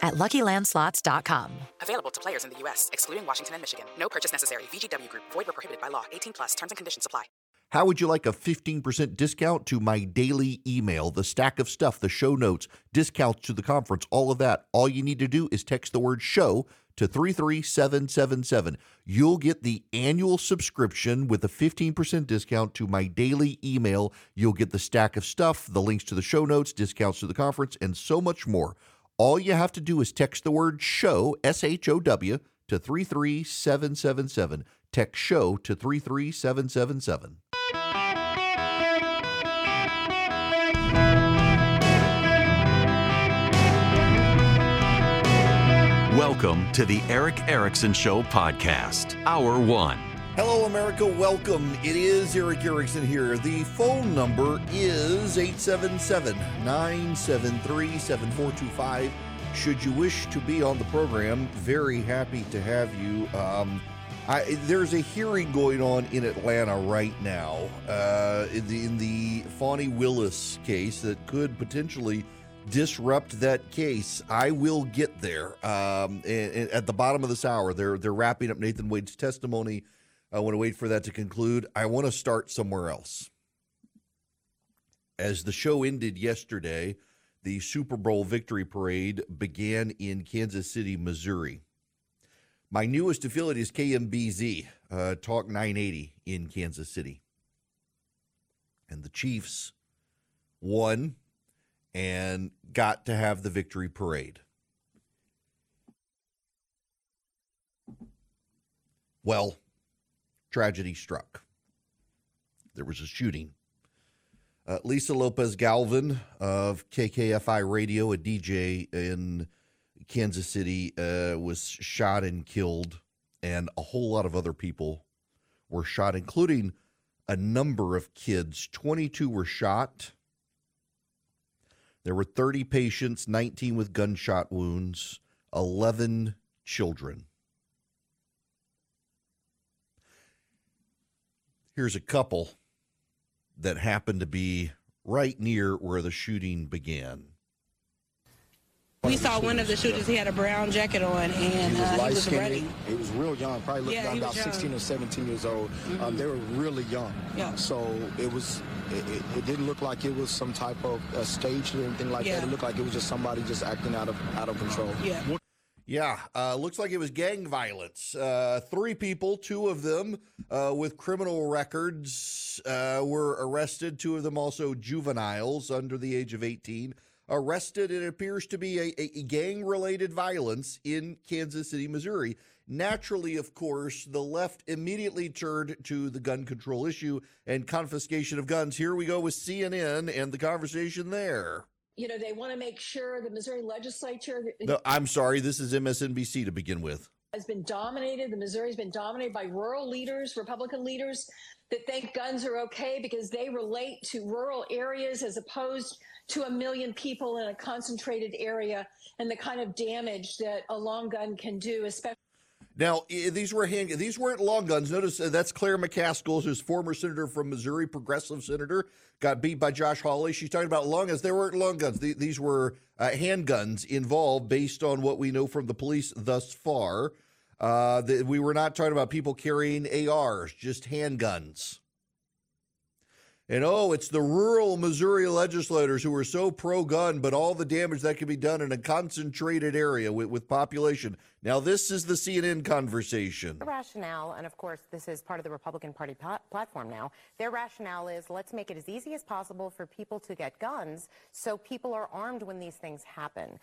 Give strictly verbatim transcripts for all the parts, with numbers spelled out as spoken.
at Lucky Land Slots dot com. Available to players in the U S, excluding Washington and Michigan. No purchase necessary. V G W Group. Void where prohibited by law. eighteen plus. Terms and conditions apply. How would you like a fifteen percent discount to my daily email, the stack of stuff, the show notes, discounts to the conference, all of that? All you need to do is text the word show to three three seven seven seven. You'll get the annual subscription with a fifteen percent discount to my daily email. You'll get the stack of stuff, the links to the show notes, discounts to the conference, and so much more. All you have to do is text the word show, S H O W, to three three seven seven seven. Text show to three three seven seven seven. Welcome to the Eric Erickson Show podcast, Hour One. Hello, America. Welcome. It is Eric Erickson here. The phone number is eight seven seven, nine seven three, seven four two five. Should you wish to be on the program, very happy to have you. Um, I, there's a hearing going on in Atlanta right now uh, in the, in the Fani Willis case that could potentially disrupt that case. I will get there um, and, and at the bottom of this hour. They're, they're wrapping up Nathan Wade's testimony. I want to wait for that to conclude. I want to start somewhere else. As the show ended yesterday, the Super Bowl victory parade began in Kansas City, Missouri. My newest affiliate is K M B Z, uh, Talk nine eighty in Kansas City. And the Chiefs won and got to have the victory parade. Well, tragedy struck. There was a shooting. Uh, Lisa Lopez Galvin of K K F I Radio, a D J in Kansas City, uh, was shot and killed, and a whole lot of other people were shot, including a number of kids. twenty-two were shot. There were thirty patients, nineteen with gunshot wounds, eleven children. Here's a couple that happened to be right near where the shooting began. We saw one of the shooters. He had a brown jacket on, and he was, uh, he was running. He was real young, probably looked yeah, about young. sixteen or seventeen years old. Mm-hmm. Um, they were really young, yeah. So it was. It, it, it didn't look like it was some type of uh, stage or anything like yeah. that. It looked like it was just somebody just acting out of out of control. Yeah, yeah. Uh, looks like it was gang violence. Uh, three people, two of them uh, with criminal records, uh, were arrested. Two of them also juveniles under the age of eighteen. Arrested, it appears to be a, a gang-related violence in Kansas City, Missouri. Naturally, of course, the left immediately turned to the gun control issue and confiscation of guns. Here we go with C N N and the conversation there. You know, they want to make sure the Missouri legislature... No, I'm sorry, this is M S N B C to begin with. ...has been dominated, the Missouri's been dominated by rural leaders, Republican leaders, that think guns are okay because they relate to rural areas as opposed to a million people in a concentrated area and the kind of damage that a long gun can do, especially. Now, these were hand, these weren't long guns. Notice uh, that's Claire McCaskill, who's former senator from Missouri, progressive senator, got beat by Josh Hawley. She's talking about long guns. They weren't long guns. The, these were uh, handguns involved based on what we know from the police thus far. Uh, the, we were not talking about people carrying A Rs, just handguns. And, oh, it's the rural Missouri legislators who are so pro-gun, but all the damage that can be done in a concentrated area with, with population. Now, this is the C N N conversation. The rationale, and, of course, this is part of the Republican Party pot- platform now, their rationale is let's make it as easy as possible for people to get guns so people are armed when these things happen.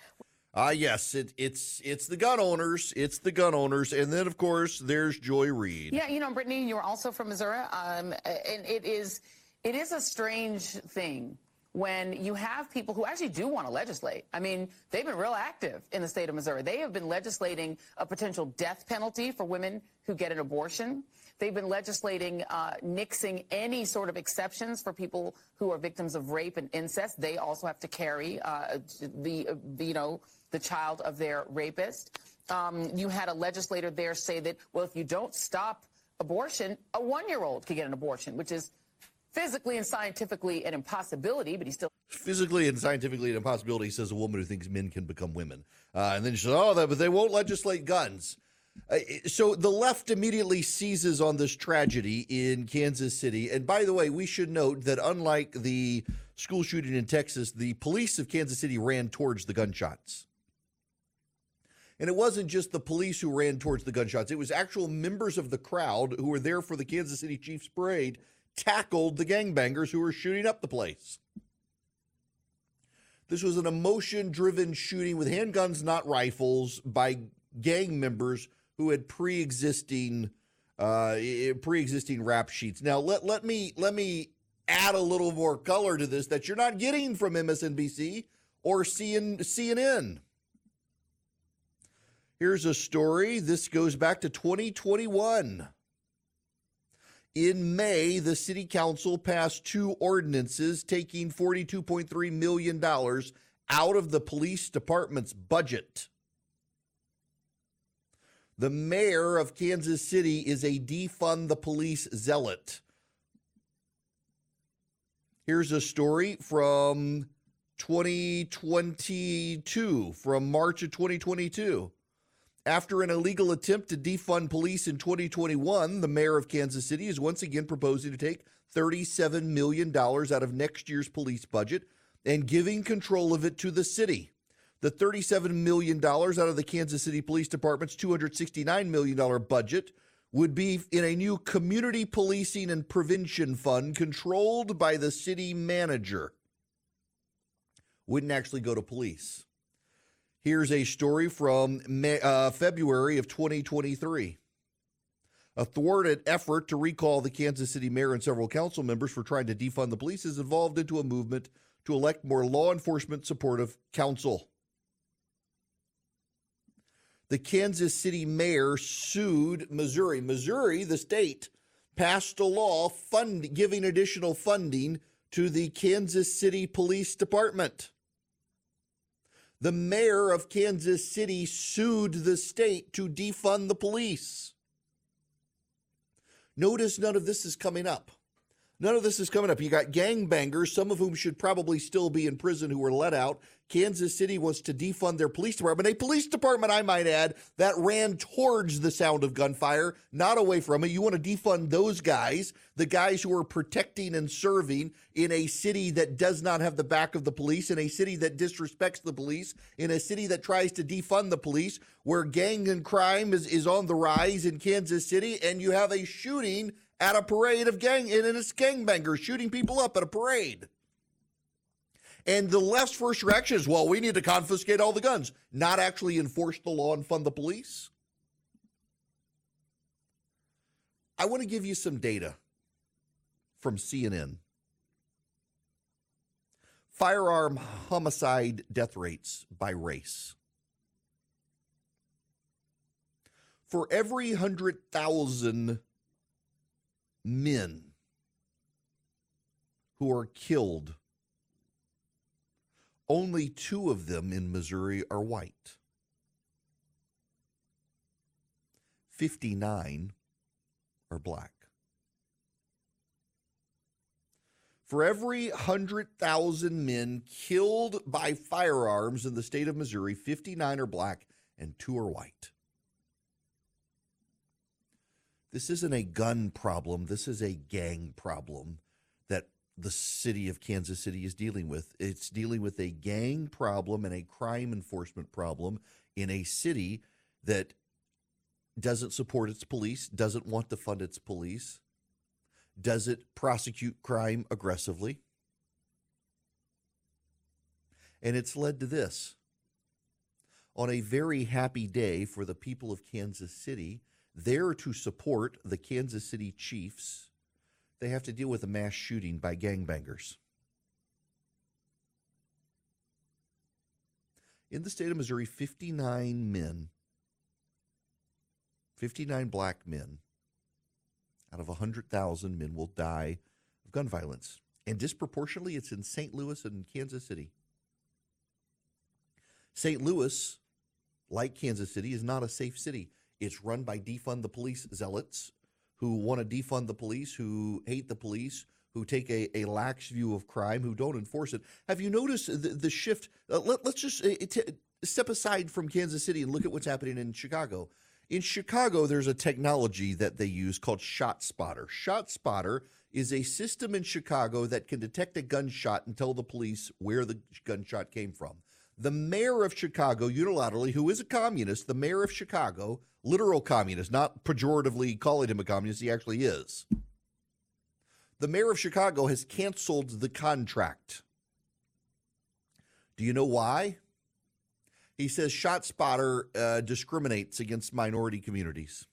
Ah, uh, yes, it, it's it's the gun owners. It's the gun owners. And then, of course, there's Joy Reid. Yeah, you know, Brittany, you're also from Missouri, um, and it is... It is a strange thing when you have people who actually do want to legislate. I mean, they've been real active in the state of Missouri. They have been legislating a potential death penalty for women who get an abortion. They've been legislating, uh, nixing any sort of exceptions for people who are victims of rape and incest. They also have to carry uh, the, you know, the child of their rapist. Um, you had a legislator there say that, well, if you don't stop abortion, a one-year-old could get an abortion, which is physically and scientifically an impossibility, but he still... Physically and scientifically an impossibility, says a woman who thinks men can become women. Uh, and then she says, oh, but they won't legislate guns. Uh, so the left immediately seizes on this tragedy in Kansas City. And by the way, we should note that unlike the school shooting in Texas, the police of Kansas City ran towards the gunshots. And it wasn't just the police who ran towards the gunshots. It was actual members of the crowd who were there for the Kansas City Chiefs parade tackled the gangbangers who were shooting up the place. This was an emotion-driven shooting with handguns, not rifles, by gang members who had pre-existing uh, pre-existing rap sheets. Now, let let me let me add a little more color to this that you're not getting from M S N B C or C N N. Here's a story. This goes back to twenty twenty-one. In May, the city council passed two ordinances taking forty-two point three million dollars out of the police department's budget. The mayor of Kansas City is a defund the police zealot. Here's a story from twenty twenty-two, from March of twenty twenty-two. After an illegal attempt to defund police in twenty twenty-one, the mayor of Kansas City is once again proposing to take thirty-seven million dollars out of next year's police budget and giving control of it to the city. The thirty-seven million dollars out of the Kansas City Police Department's two hundred sixty-nine million dollars budget would be in a new community policing and prevention fund controlled by the city manager. Wouldn't actually go to police. Here's a story from May, uh, February of twenty twenty-three. A thwarted effort to recall the Kansas City mayor and several council members for trying to defund the police has evolved into a movement to elect more law enforcement supportive council. The Kansas City mayor sued Missouri. Missouri, the state, passed a law fund, giving additional funding to the Kansas City Police Department. The mayor of Kansas City sued the state to defund the police. Notice none of this is coming up. None of this is coming up. You got gangbangers, some of whom should probably still be in prison, who were let out. Kansas City wants to defund their police department. A police department, I might add, that ran towards the sound of gunfire, not away from it. You want to defund those guys, the guys who are protecting and serving in a city that does not have the back of the police, in a city that disrespects the police, in a city that tries to defund the police, where gang and crime is, is on the rise in Kansas City, and you have a shooting at a parade of gang, and it's gangbangers shooting people up at a parade. And the left's first reaction is, well, we need to confiscate all the guns, not actually enforce the law and fund the police. I want to give you some data from C N N. Firearm homicide death rates by race. For every one hundred thousand men who are killed, only two of them in Missouri are white. fifty-nine are black. For every one hundred thousand men killed by firearms in the state of Missouri, fifty-nine are black and two are white. This isn't a gun problem. This is a gang problem that the city of Kansas City is dealing with. It's dealing with a gang problem and a crime enforcement problem in a city that doesn't support its police, doesn't want to fund its police, doesn't prosecute crime aggressively. And it's led to this. On a very happy day for the people of Kansas City, there to support the Kansas City Chiefs, they have to deal with a mass shooting by gangbangers. In the state of Missouri, fifty-nine men, fifty-nine black men out of one hundred thousand men will die of gun violence. And disproportionately, it's in Saint Louis and Kansas City. Saint Louis, like Kansas City, is not a safe city. It's run by defund the police zealots who want to defund the police, who hate the police, who take a, a lax view of crime, who don't enforce it. Have you noticed the, the shift? Uh, let, let's just uh, t- step aside from Kansas City and look at what's happening in Chicago. In Chicago, there's a technology that they use called ShotSpotter. ShotSpotter is a system in Chicago that can detect a gunshot and tell the police where the gunshot came from. The mayor of Chicago unilaterally, who is a communist, the mayor of Chicago, literal communist, not pejoratively calling him a communist, he actually is. The mayor of Chicago has canceled the contract. Do you know why? He says ShotSpotter uh, discriminates against minority communities.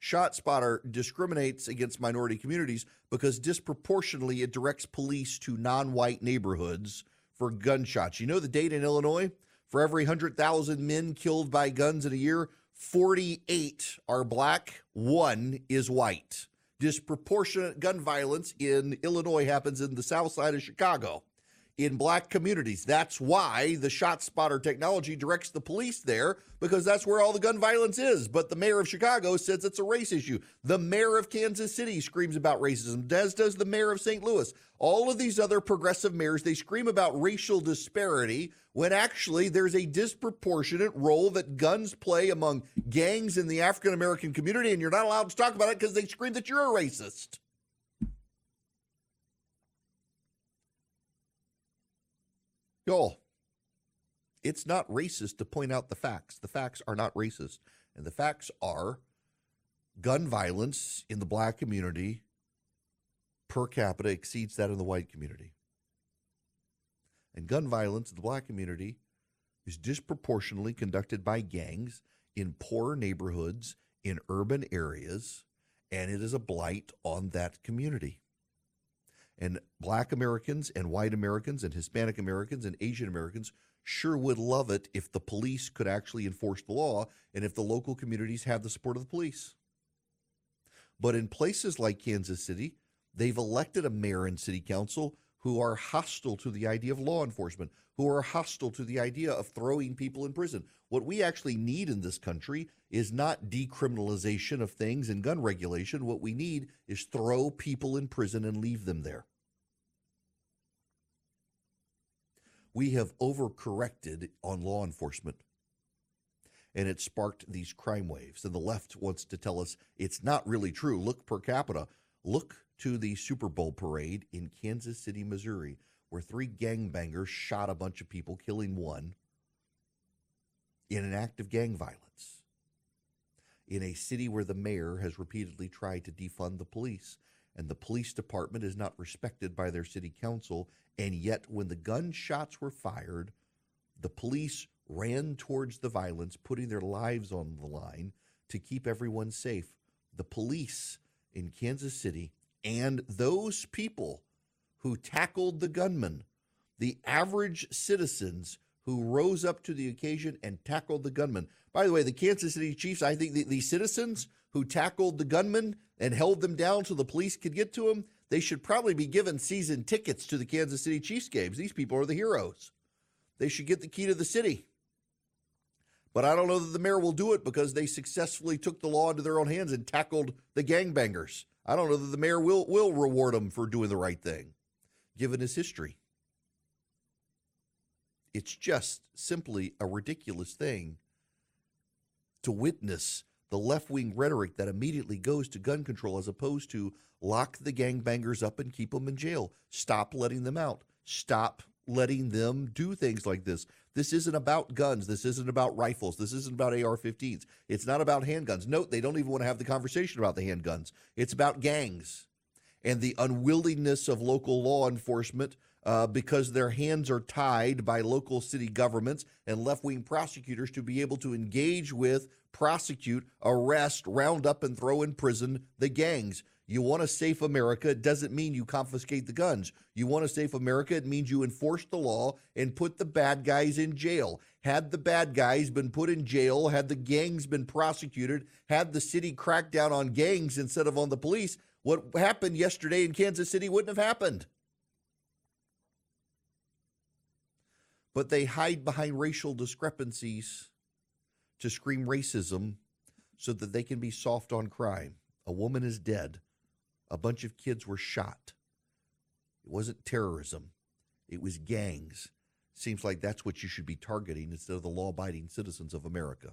ShotSpotter discriminates against minority communities because disproportionately it directs police to non-white neighborhoods for gunshots. You know the data in Illinois? For every one hundred thousand men killed by guns in a year, forty-eight are black, one is white. Disproportionate gun violence in Illinois happens in the south side of Chicago, in black communities. That's why the ShotSpotter technology directs the police there, because that's where all the gun violence is. But the mayor of Chicago says it's a race issue. The mayor of Kansas City screams about racism, as does the mayor of Saint Louis. All of these other progressive mayors, they scream about racial disparity when actually there's a disproportionate role that guns play among gangs in the African-American community, and you're not allowed to talk about it because they scream that you're a racist. Joel, it's not racist to point out the facts. The facts are not racist. And the facts are gun violence in the black community per capita exceeds that in the white community. And gun violence in the black community is disproportionately conducted by gangs in poor neighborhoods, in urban areas, and it is a blight on that community. And black Americans and white Americans and Hispanic Americans and Asian Americans sure would love it if the police could actually enforce the law and if the local communities have the support of the police. But in places like Kansas City, they've elected a mayor and city council who are hostile to the idea of law enforcement, who are hostile to the idea of throwing people in prison. What we actually need in this country is not decriminalization of things and gun regulation. What we need is throw people in prison and leave them there. We have overcorrected on law enforcement, and it sparked these crime waves. And the left wants to tell us it's not really true. Look per capita. Look to the Super Bowl parade in Kansas City, Missouri, where three gangbangers shot a bunch of people, killing one in an act of gang violence, in a city where the mayor has repeatedly tried to defund the police, and the police department is not respected by their city council. And yet when the gunshots were fired, the police ran towards the violence, putting their lives on the line to keep everyone safe. The police in Kansas City and those people who tackled the gunman, the average citizens who rose up to the occasion and tackled the gunman. By the way, the Kansas City Chiefs, I think the, the citizens who tackled the gunman and held them down so the police could get to them, they should probably be given season tickets to the Kansas City Chiefs games. These people are the heroes. They should get the key to the city. But I don't know that the mayor will do it because they successfully took the law into their own hands and tackled the gangbangers. I don't know that the mayor will, will reward them for doing the right thing, given his history. It's just simply a ridiculous thing to witness the left-wing rhetoric that immediately goes to gun control as opposed to lock the gangbangers up and keep them in jail. Stop letting them out. Stop letting them do things like this. This isn't about guns. This isn't about rifles. This isn't about A R fifteens. It's not about handguns. Note, they don't even want to have the conversation about the handguns. It's about gangs and the unwillingness of local law enforcement uh, because their hands are tied by local city governments and left-wing prosecutors to be able to engage with, prosecute, arrest, round up, and throw in prison the gangs. You want a safe America, it doesn't mean you confiscate the guns. You want a safe America, it means you enforce the law and put the bad guys in jail. Had the bad guys been put in jail, had the gangs been prosecuted, had the city cracked down on gangs instead of on the police, what happened yesterday in Kansas City wouldn't have happened. But they hide behind racial discrepancies to scream racism so that they can be soft on crime. A woman is dead. A bunch of kids were shot. It wasn't terrorism. It was gangs. Seems like that's what you should be targeting instead of the law-abiding citizens of America.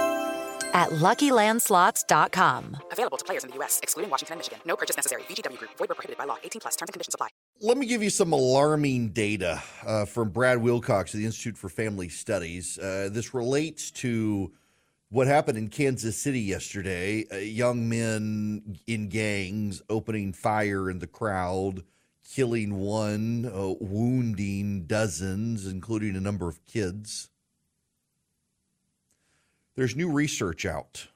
at Lucky Land Slots dot com. Available to players in the U S, excluding Washington and Michigan. No purchase necessary. V G W Group. Void where prohibited by law. eighteen plus. Terms and conditions apply. Let me give you some alarming data uh, from Brad Wilcox of the Institute for Family Studies. Uh, this relates to what happened in Kansas City yesterday, uh, young men in gangs opening fire in the crowd, killing one, uh, wounding dozens, including a number of kids. There's new research out.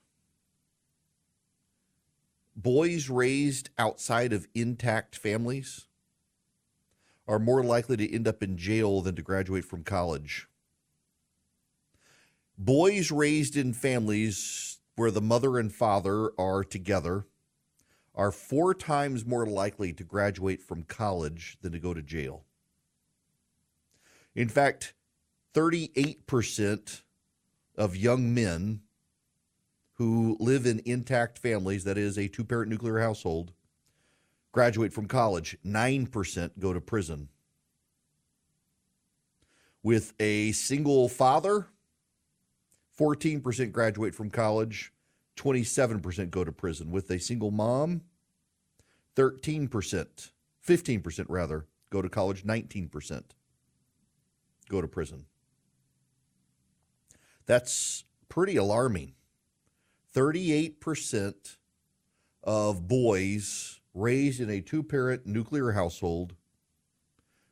Boys raised outside of intact families are more likely to end up in jail than to graduate from college. Boys raised in families where the mother and father are together are four times more likely to graduate from college than to go to jail. In fact, thirty-eight percent of young men who live in intact families, that is a two-parent nuclear household, graduate from college. nine percent go to prison. With a single father, fourteen percent graduate from college, twenty-seven percent go to prison. With a single mom, thirteen percent, fifteen percent rather, go to college, nineteen percent go to prison. That's pretty alarming. thirty-eight percent of boys raised in a two-parent nuclear household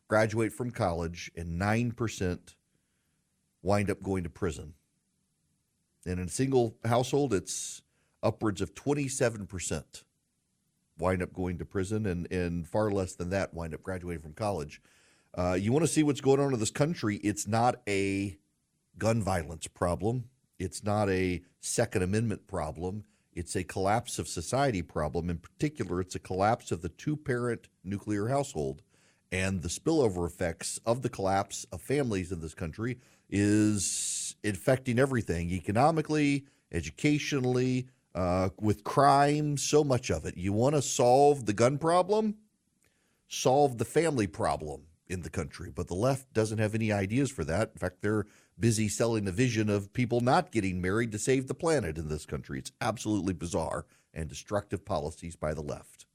graduate from college, and nine percent wind up going to prison. And in a single household, it's upwards of twenty-seven percent wind up going to prison, and, and far less than that wind up graduating from college. Uh, you want to see what's going on in this country. It's not a gun violence problem. It's not a Second Amendment problem. It's a collapse of society problem. In particular, it's a collapse of the two-parent nuclear household. And the spillover effects of the collapse of families in this country is affecting everything economically, educationally, uh, with crime, so much of it. You want to solve the gun problem? Solve the family problem in the country. But the left doesn't have any ideas for that. In fact, they're busy selling the vision of people not getting married to save the planet in this country. It's absolutely bizarre and destructive policies by the left.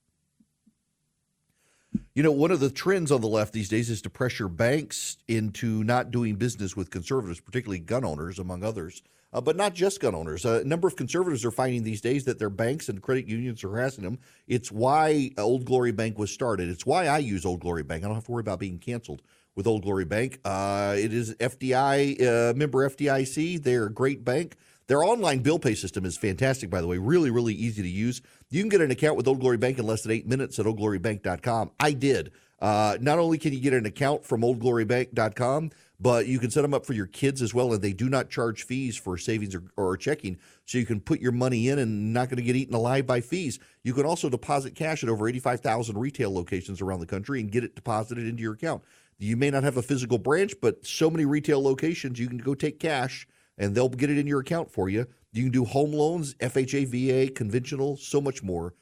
You know, one of the trends on the left these days is to pressure banks into not doing business with conservatives, particularly gun owners, among others, uh, but not just gun owners. Uh, a number of conservatives are finding these days that their banks and credit unions are harassing them. It's why Old Glory Bank was started. It's why I use Old Glory Bank. I don't have to worry about being canceled with Old Glory Bank. Uh, it is F D I, uh, member F D I C. They're a great bank. Their online bill pay system is fantastic, by the way, really, really easy to use. You can get an account with Old Glory Bank in less than eight minutes at old glory bank dot com. I did. Uh, not only can you get an account from old glory bank dot com, but you can set them up for your kids as well, and they do not charge fees for savings or, or checking, so you can put your money in and not going to get eaten alive by fees. You can also deposit cash at over eighty-five thousand retail locations around the country and get it deposited into your account. You may not have a physical branch, but so many retail locations, you can go take cash and they'll get it in your account for you. You can do home loans, F H A, V A, conventional, so much more.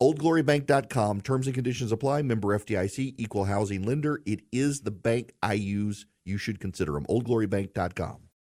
old glory bank dot com, terms and conditions apply. Member F D I C, equal housing lender. It is the bank I use. You should consider them. old glory bank dot com.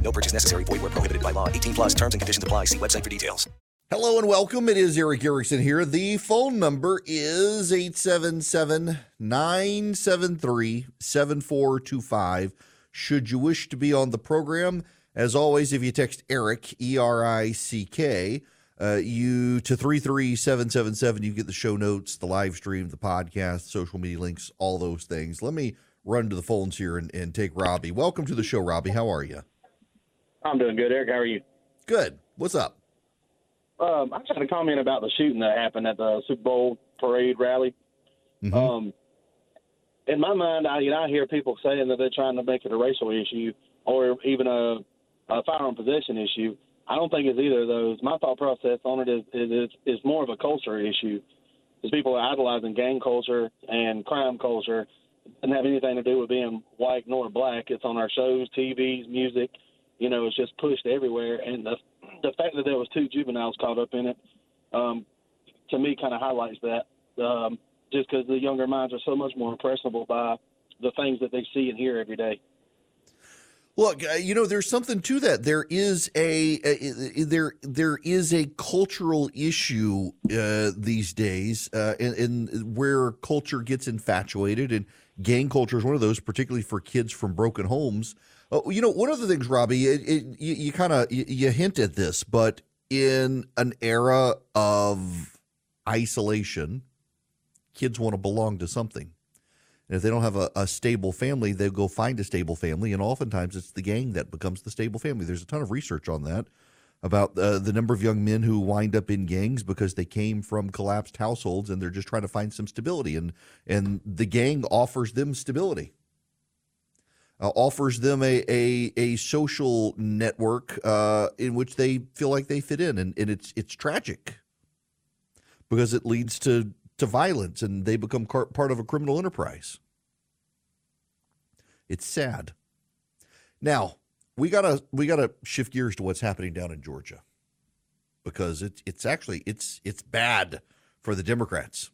No purchase necessary. Void where prohibited by law. eighteen plus terms and conditions apply. See website for details. Hello and welcome. It is Eric Erickson here. The phone number is eight seven seven, nine seven three, seven four two five. Should you wish to be on the program, as always, if you text Eric, E R I C K, uh, you to three three seven seven seven, you get the show notes, the live stream, the podcast, social media links, all those things. Let me run to the phones here and, and take Robbie. Welcome to the show, Robbie. How are you? I'm doing good, Eric. How are you? Good. What's up? Um, I just had a comment about the shooting that happened at the Super Bowl parade rally. Mm-hmm. Um, in my mind, I, you know, I hear people saying that they're trying to make it a racial issue or even a, a firearm possession issue. I don't think it's either of those. My thought process on it is, is, is more of a culture issue. Because people are idolizing gang culture and crime culture. It doesn't have anything to do with being white nor black. It's on our shows, T Vs, music. You know, it's just pushed everywhere, and the the fact that there was two juveniles caught up in it, um, to me, kind of highlights that. Um, just because the younger minds are so much more impressionable by the things that they see and hear every day. Look, uh, you know, there's something to that. There is a uh, there there is a cultural issue uh, these days, uh, in, in where culture gets infatuated, and gang culture is one of those, particularly for kids from broken homes. Oh, you know, one of the things, Robbie, it, it, you, you kind of you, you hint at this, but in an era of isolation, kids want to belong to something. And if they don't have a, a stable family, they'll go find a stable family. And oftentimes it's the gang that becomes the stable family. There's a ton of research on that about uh, the number of young men who wind up in gangs because they came from collapsed households and they're just trying to find some stability. And, and the gang offers them stability. Uh, offers them a, a a social network uh, in which they feel like they fit in. And, and it's it's tragic because it leads to, to violence and they become car- part of a criminal enterprise. It's sad. Now, we gotta we gotta shift gears to what's happening down in Georgia, because it's it's actually it's it's bad for the Democrats.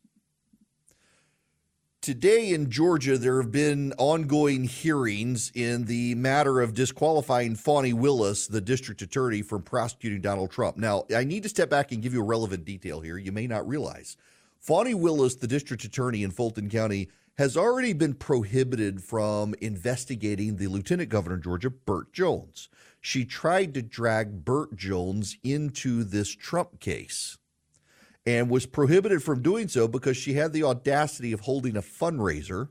Today in Georgia, there have been ongoing hearings in the matter of disqualifying Fani Willis, the district attorney, from prosecuting Donald Trump. Now, I need to step back and give you a relevant detail here you may not realize. Fani Willis, the district attorney in Fulton County, has already been prohibited from investigating the lieutenant governor of Georgia, Burt Jones. She tried to drag Burt Jones into this Trump case and was prohibited from doing so because she had the audacity of holding a fundraiser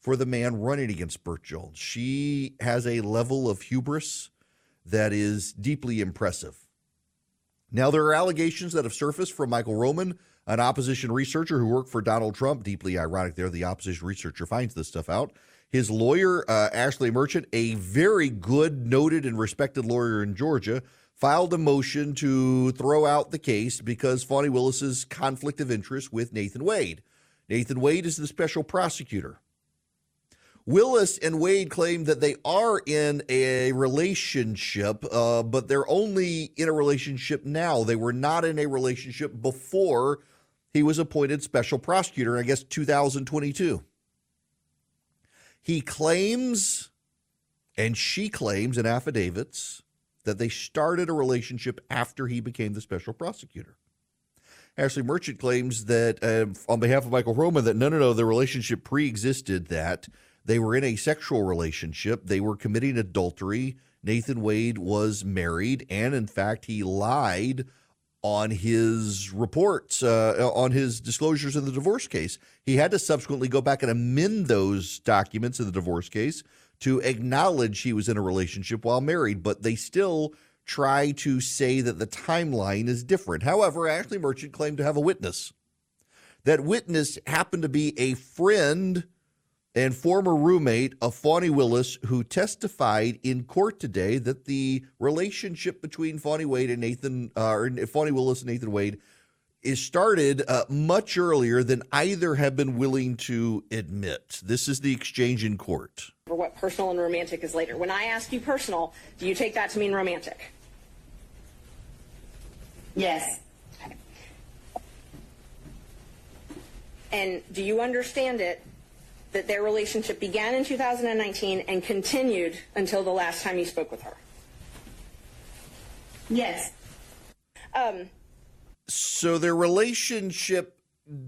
for the man running against Burt Jones. She has a level of hubris that is deeply impressive. Now, there are allegations that have surfaced from Michael Roman, an opposition researcher who worked for Donald Trump. Deeply ironic there, the opposition researcher finds this stuff out. His lawyer, uh, Ashley Merchant, a very good, noted, and respected lawyer in Georgia, filed a motion to throw out the case because Fani Willis's conflict of interest with Nathan Wade. Nathan Wade is the special prosecutor. Willis and Wade claim that they are in a relationship, uh, but they're only in a relationship now. They were not in a relationship before he was appointed special prosecutor, I guess, two thousand twenty-two. He claims, and she claims in affidavits, that they started a relationship after he became the special prosecutor. Ashley Merchant claims that, uh, on behalf of Michael Roman, that no, no, no, the relationship preexisted, that they were in a sexual relationship, they were committing adultery, Nathan Wade was married, and in fact, he lied on his reports, uh, on his disclosures in the divorce case. He had to subsequently go back and amend those documents in the divorce case to acknowledge he was in a relationship while married, but they still try to say that the timeline is different. However, Ashley Merchant claimed to have a witness. That witness happened to be a friend and former roommate of Fani Willis, who testified in court today that the relationship between Fani Wade and Nathan, uh, or Fani Willis and Nathan Wade, is started uh, much earlier than either have been willing to admit. This is the exchange in court. Or what personal and romantic is later. When I ask you personal, do you take that to mean romantic? Yes. Okay. And do you understand it that their relationship began in two thousand nineteen and continued until the last time you spoke with her? Yes. Um. So their relationship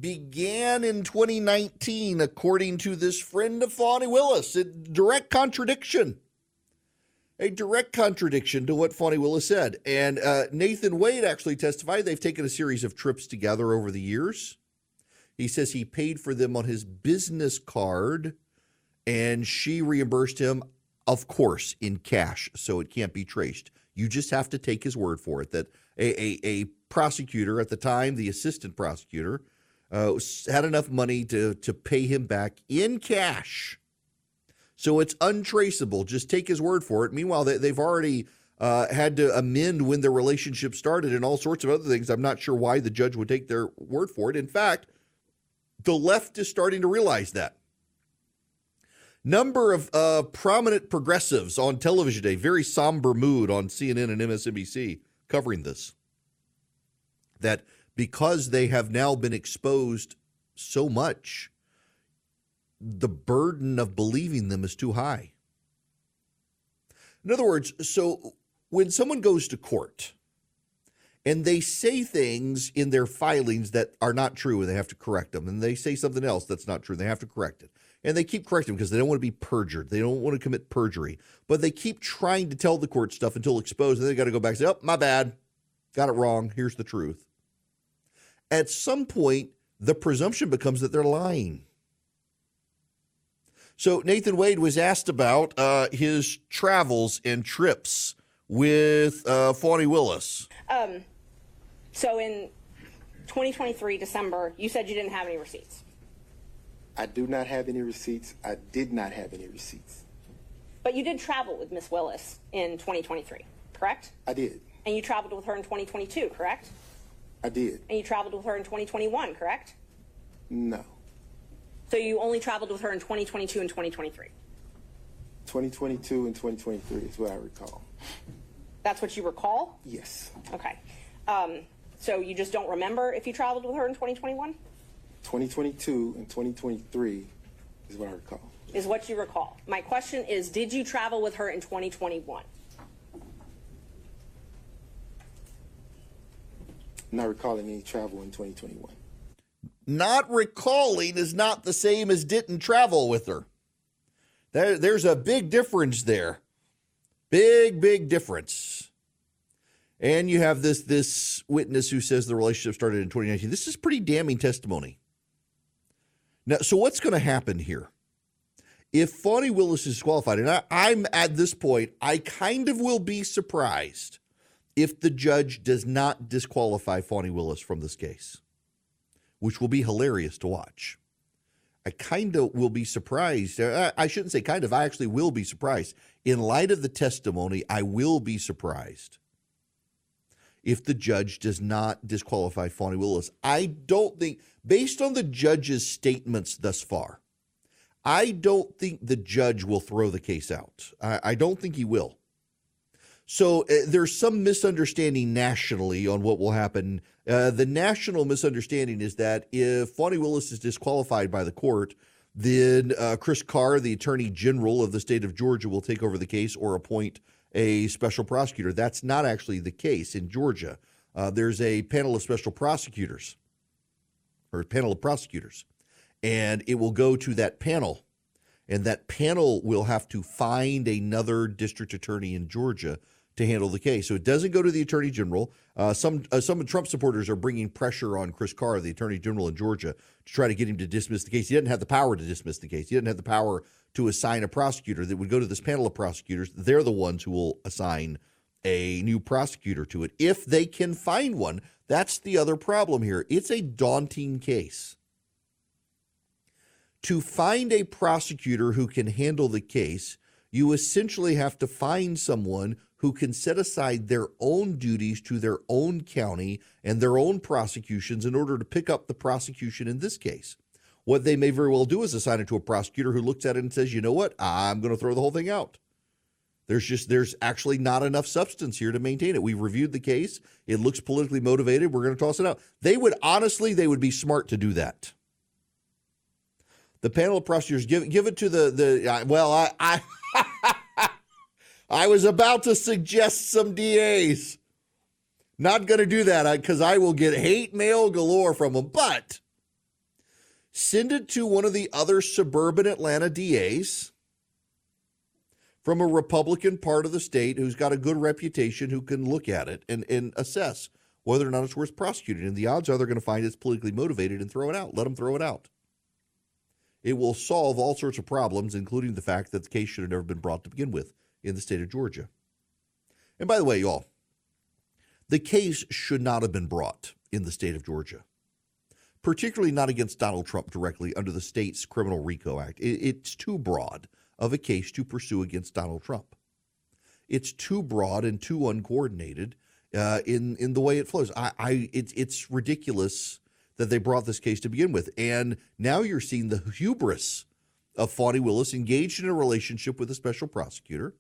began in twenty nineteen, according to this friend of Fani Willis. A direct contradiction. A direct contradiction to what Fani Willis said. And uh, Nathan Wade actually testified. They've taken a series of trips together over the years. He says he paid for them on his business card, and she reimbursed him, of course, in cash, so it can't be traced. You just have to take his word for it that a a, a prosecutor at the time, the assistant prosecutor, uh, had enough money to, to pay him back in cash. So it's untraceable. Just take his word for it. Meanwhile, they, they've already uh, had to amend when their relationship started and all sorts of other things. I'm not sure why the judge would take their word for it. In fact, the left is starting to realize that. Number of uh, prominent progressives on television today, very somber mood on C N N and M S N B C covering this, that because they have now been exposed so much, the burden of believing them is too high. In other words, so when someone goes to court and they say things in their filings that are not true and they have to correct them, and they say something else that's not true and they have to correct it, and they keep correcting because they don't want to be perjured. They don't want to commit perjury, but they keep trying to tell the court stuff until exposed, and they got to go back and say, oh, my bad, got it wrong, here's the truth. At some point, the presumption becomes that they're lying. So Nathan Wade was asked about uh, his travels and trips with uh, Fani Willis. Um, so in twenty twenty-three, December, you said you didn't have any receipts. I do not have any receipts. I did not have any receipts. But you did travel with Miss Willis in twenty twenty-three, correct? I did. And you traveled with her in twenty twenty-two, correct? I did. And you traveled with her in twenty twenty-one, correct? No. So you only traveled with her in twenty twenty-two and twenty twenty-three? twenty twenty-two and twenty twenty-three is what I recall. That's what you recall? Yes. Okay. Um, so you just don't remember if you traveled with her in twenty twenty-one? twenty twenty-two and twenty twenty-three is what I recall. Is what you recall. My question is, did you travel with her in twenty twenty-one? Not recalling any travel in twenty twenty-one. Not recalling is not the same as didn't travel with her. There, there's a big difference there. Big, big difference. And you have this, this witness who says the relationship started in twenty nineteen. This is pretty damning testimony. Now, so what's going to happen here? If Fani Willis is disqualified, and I, I'm at this point, I kind of will be surprised if the judge does not disqualify Fani Willis from this case, which will be hilarious to watch. I kind of will be surprised. I, I shouldn't say kind of. I actually will be surprised. In light of the testimony, I will be surprised if the judge does not disqualify Fani Willis. I don't think, based on the judge's statements thus far, I don't think the judge will throw the case out. I, I don't think he will. So uh, there's some misunderstanding nationally on what will happen. Uh, the national misunderstanding is that if Fani Willis is disqualified by the court, then uh, Chris Carr, the attorney general of the state of Georgia, will take over the case or appoint a special prosecutor. That's not actually the case in Georgia. Uh, there's a panel of special prosecutors or a panel of prosecutors, and it will go to that panel, and that panel will have to find another district attorney in Georgia to handle the case. So it doesn't go to the attorney general. Uh, some uh, some Trump supporters are bringing pressure on Chris Carr, the attorney general in Georgia, to try to get him to dismiss the case. He doesn't have the power to dismiss the case. He doesn't have the power to assign a prosecutor that would go to this panel of prosecutors. They're the ones who will assign a new prosecutor to it, if they can find one. That's the other problem here. It's a daunting case. to find a prosecutor who can handle the case, you essentially have to find someone who can set aside their own duties to their own county and their own prosecutions in order to pick up the prosecution in this case. What they may very well do is assign it to a prosecutor who looks at it and says, you know what, I'm going to throw the whole thing out. There's just, there's actually not enough substance here to maintain it. We reviewed the case. It looks politically motivated. We're going to toss it out. They would, honestly, they would be smart to do that. The panel of prosecutors, give, give it to the, the well, I, I, I was about to suggest some D As. Not going to do that because I will get hate mail galore from them, but send it to one of the other suburban Atlanta D As from a Republican part of the state who's got a good reputation, who can look at it and, and assess whether or not it's worth prosecuting. And the odds are they're going to find it's politically motivated and throw it out. Let them throw it out. It will solve all sorts of problems, including the fact that the case should have never been brought to begin with in the state of Georgia. And by the way, y'all, the case should not have been brought in the state of Georgia, particularly not against Donald Trump directly under the state's criminal RICO Act. It's too broad of a case to pursue against Donald Trump. It's too broad and too uncoordinated uh, in, in the way it flows. I, I it, it's ridiculous that they brought this case to begin with. And now you're seeing the hubris of Fani Willis engaged in a relationship with a special prosecutor.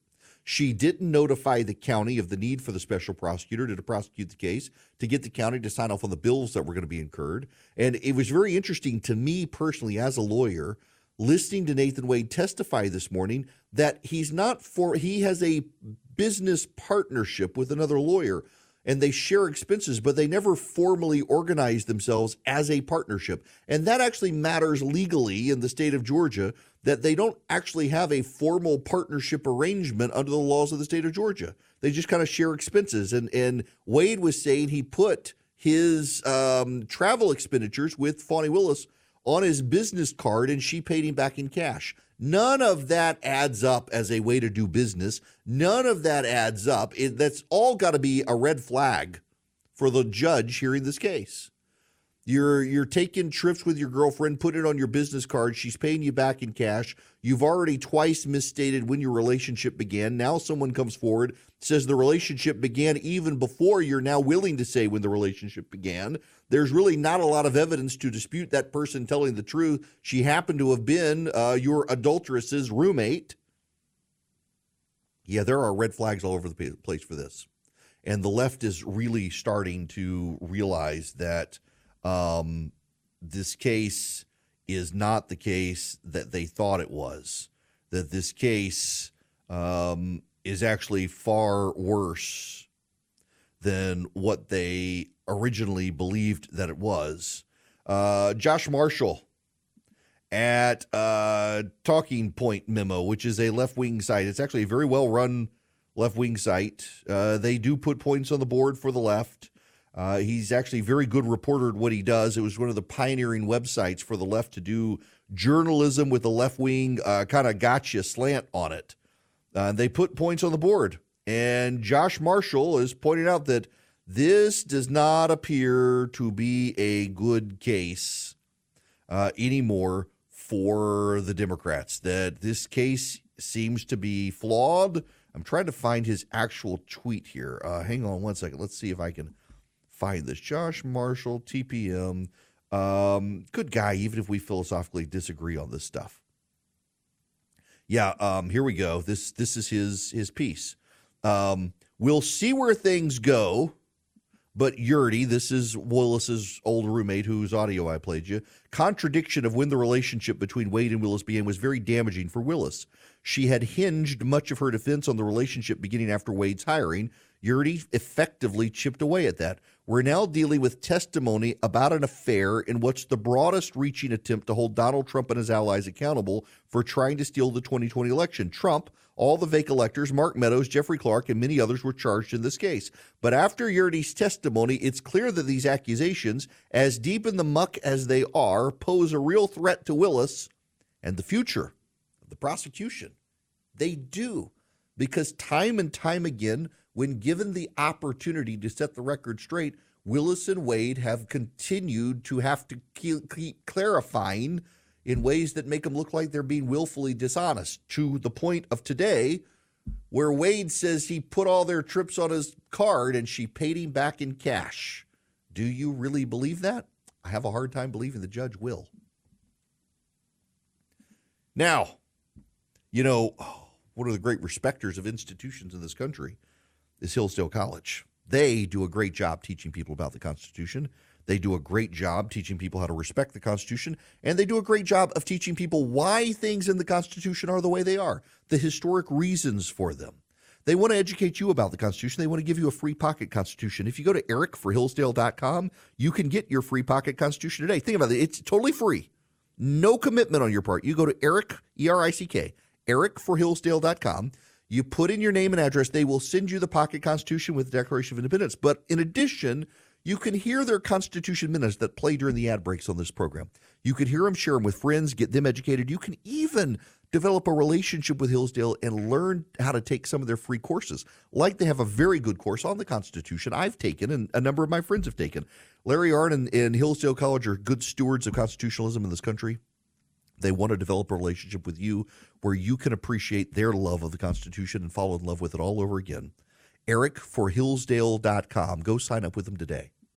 She didn't notify the county of the need for the special prosecutor to, to prosecute the case, to get the county to sign off on the bills that were going to be incurred. And it was very interesting to me personally as a lawyer listening to Nathan Wade testify this morning that he's not for, he has a business partnership with another lawyer and they share expenses, but they never formally organize themselves as a partnership. And that actually matters legally in the state of Georgia, that they don't actually have a formal partnership arrangement under the laws of the state of Georgia. They just kind of share expenses. And, and Wade was saying he put his um, travel expenditures with Fani Willis on his business card, and she paid him back in cash. None of that adds up as a way to do business. None of that adds up. It, that's all got to be a red flag for the judge hearing this case. You're you're taking trips with your girlfriend, putting it on your business card. She's paying you back in cash. You've already twice misstated when your relationship began. Now someone comes forward, says the relationship began even before you're now willing to say when the relationship began. There's really not a lot of evidence to dispute that person telling the truth. She happened to have been uh, your adulteress's roommate. Yeah, there are red flags all over the place for this. And the left is really starting to realize that Um, this case is not the case that they thought it was, that this case um, is actually far worse than what they originally believed that it was. Uh, Josh Marshall at uh, Talking Point Memo, which is a left-wing site. It's actually a very well-run left-wing site. Uh, they do put points on the board for the left. Uh, he's actually a very good reporter at what he does. It was one of the pioneering websites for the left to do journalism with the left-wing uh, kind of gotcha slant on it. Uh, they put points on the board. And Josh Marshall is pointing out that this does not appear to be a good case uh, anymore for the Democrats, that this case seems to be flawed. I'm trying to find his actual tweet here. Uh, hang on one second. Let's see if I can find this. Josh Marshall, T P M, um, good guy, even if we philosophically disagree on this stuff. Yeah, um, here we go. This this is his, his piece. Um, we'll see where things go, but Yerdy, this is Willis's old roommate whose audio I played you, contradiction of when the relationship between Wade and Willis began was very damaging for Willis. She had hinged much of her defense on the relationship beginning after Wade's hiring. Yerdy effectively chipped away at that. We're now dealing with testimony about an affair in what's the broadest-reaching attempt to hold Donald Trump and his allies accountable for trying to steal the twenty twenty election. Trump, all the fake electors, Mark Meadows, Jeffrey Clark, and many others were charged in this case. But after Yerdy's testimony, it's clear that these accusations, as deep in the muck as they are, pose a real threat to Willis and the future of the prosecution. They do, because time and time again, when given the opportunity to set the record straight, Willis and Wade have continued to have to keep clarifying in ways that make them look like they're being willfully dishonest, to the point of today where Wade says he put all their trips on his card and she paid him back in cash. Do you really believe that? I have a hard time believing the judge will. Now, you know, one of the great respecters of institutions in this country is Hillsdale College. They do a great job teaching people about the Constitution. They do a great job teaching people how to respect the Constitution, and they do a great job of teaching people why things in the Constitution are the way they are, the historic reasons for them. They want to educate you about the Constitution. They want to give you a free pocket Constitution. If you go to eric for hillsdale dot com, you can get your free pocket Constitution today. Think about it. It's totally free. No commitment on your part. You go to Eric, E R I C K, eric for hillsdale dot com. You put in your name and address. They will send you the pocket Constitution with the Declaration of Independence. But in addition, you can hear their Constitution minutes that play during the ad breaks on this program. You can hear them, share them with friends, get them educated. You can even develop a relationship with Hillsdale and learn how to take some of their free courses. Like they have a very good course on the Constitution I've taken and a number of my friends have taken. Larry Arn and, and Hillsdale College are good stewards of constitutionalism in this country. They want to develop a relationship with you where you can appreciate their love of the Constitution and fall in love with it all over again. eric for hillsdale dot com. Go sign up with them today.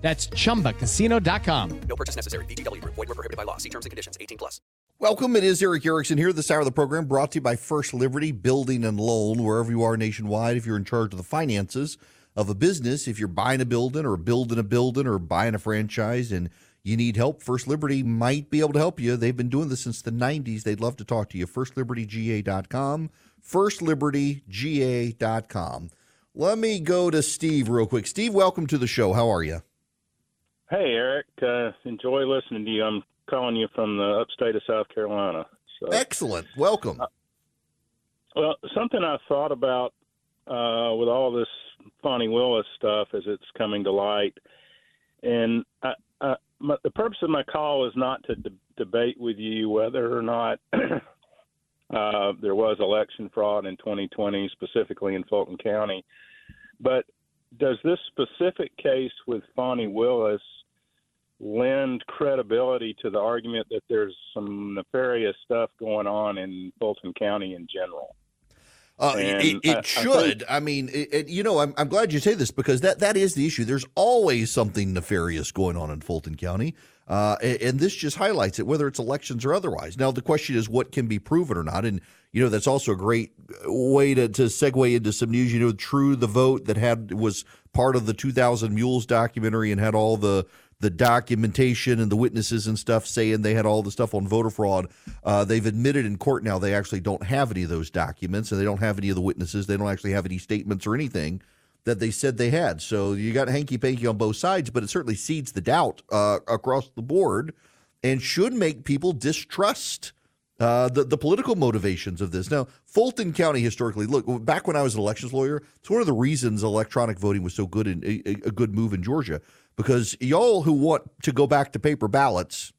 That's chumba casino dot com. No purchase necessary. V G W Group. Void where prohibited by law. See terms and conditions. eighteen plus. Welcome. It is Eric Erickson here. This hour of the program brought to you by First Liberty Building and Loan. Wherever you are nationwide, if you're in charge of the finances of a business, if you're buying a building or building a building or buying a franchise and you need help, First Liberty might be able to help you. They've been doing this since the nineties. They'd love to talk to you. first liberty G A dot com. first liberty G A dot com. Let me go to Steve real quick. Steve, welcome to the show. How are you? Hey, Eric. Uh, enjoy listening to you. I'm calling you from the upstate of South Carolina. So. Excellent. Welcome. Uh, well, something I've thought about uh, with all this Fani Willis stuff as it's coming to light, and I, I, my, the purpose of my call is not to de- debate with you whether or not uh, there was election fraud in twenty twenty, specifically in Fulton County, but does this specific case with Fani Willis lend credibility to the argument that there's some nefarious stuff going on in Fulton County in general? Uh, it it I, should. I, think, I mean, it, it, you know, I'm, I'm glad you say this because that, that is the issue. There's always something nefarious going on in Fulton County, uh, and, and this just highlights it, whether it's elections or otherwise. Now, the question is what can be proven or not, and, you know, that's also a great way to, to segue into some news. You know, True the Vote that had was part of the two thousand Mules documentary and had all the – the documentation and the witnesses and stuff saying they had all the stuff on voter fraud. Uh, they've admitted in court now they actually don't have any of those documents, and they don't have any of the witnesses. They don't actually have any statements or anything that they said they had. So you got hanky-panky on both sides, but it certainly seeds the doubt uh, across the board and should make people distrust Uh, the, the political motivations of this. Now, Fulton County historically, look, back when I was an elections lawyer, it's one of the reasons electronic voting was so good in a, a good move in Georgia, because y'all who want to go back to paper ballots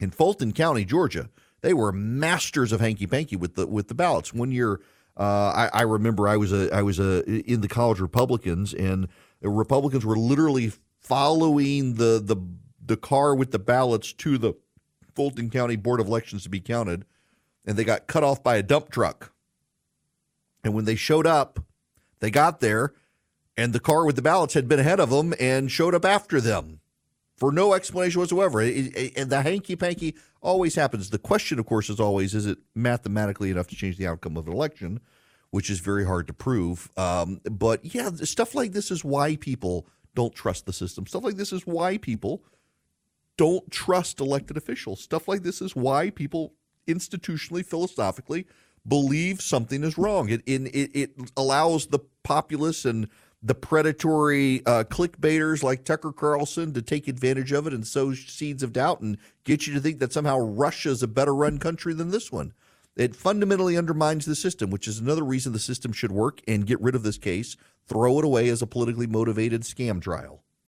in Fulton County, Georgia, they were masters of hanky-panky with the with the ballots. One year, uh, I, I remember I was a I was a in the college Republicans, and the Republicans were literally following the the the car with the ballots to the Fulton County Board of Elections to be counted, and they got cut off by a dump truck. And when they showed up, they got there, and the car with the ballots had been ahead of them and showed up after them for no explanation whatsoever. It, it, and the hanky-panky always happens. The question, of course, is always, is it mathematically enough to change the outcome of an election, which is very hard to prove. Um, but, yeah, stuff like this is why people don't trust the system. Stuff like this is why people don't trust elected officials. Stuff like this is why people institutionally, philosophically believe something is wrong. It in it, it allows the populace and the predatory uh, clickbaiters like Tucker Carlson to take advantage of it and sow seeds of doubt and get you to think that somehow Russia's a better run country than this one. It fundamentally undermines the system, which is another reason the system should work and get rid of this case, throw it away as a politically motivated scam trial.